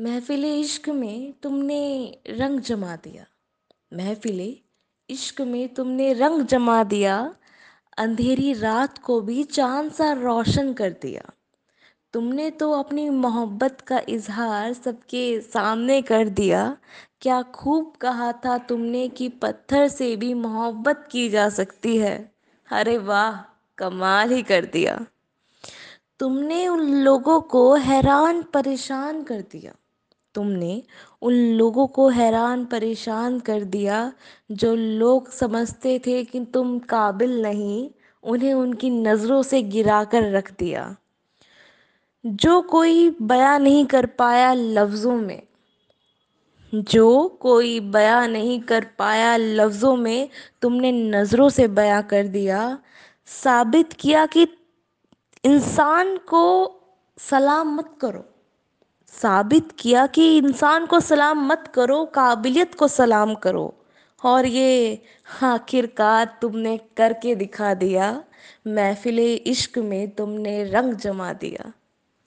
महफिल इश्क में तुमने रंग जमा दिया, महफिल इश्क में तुमने रंग जमा दिया, अंधेरी रात को भी चांद सा रोशन कर दिया। तुमने तो अपनी मोहब्बत का इजहार सबके सामने कर दिया। क्या खूब कहा था तुमने कि पत्थर से भी मोहब्बत की जा सकती है। अरे वाह, कमाल ही कर दिया। तुमने उन लोगों को हैरान परेशान कर दिया, तुमने उन लोगों को हैरान परेशान कर दिया जो लोग समझते थे कि तुम काबिल नहीं, उन्हें उनकी नज़रों से गिरा कर रख दिया। जो कोई बयां नहीं कर पाया लफ्ज़ों में, जो कोई बयां नहीं कर पाया लफ्ज़ों में, तुमने नज़रों से बयां कर दिया। साबित किया कि इंसान को सलाम मत करो, साबित किया कि इंसान को सलाम मत करो, काबिलियत को सलाम करो। और ये आखिरकार तुमने करके दिखा दिया। महफिल-ए-इश्क में तुमने रंग जमा दिया।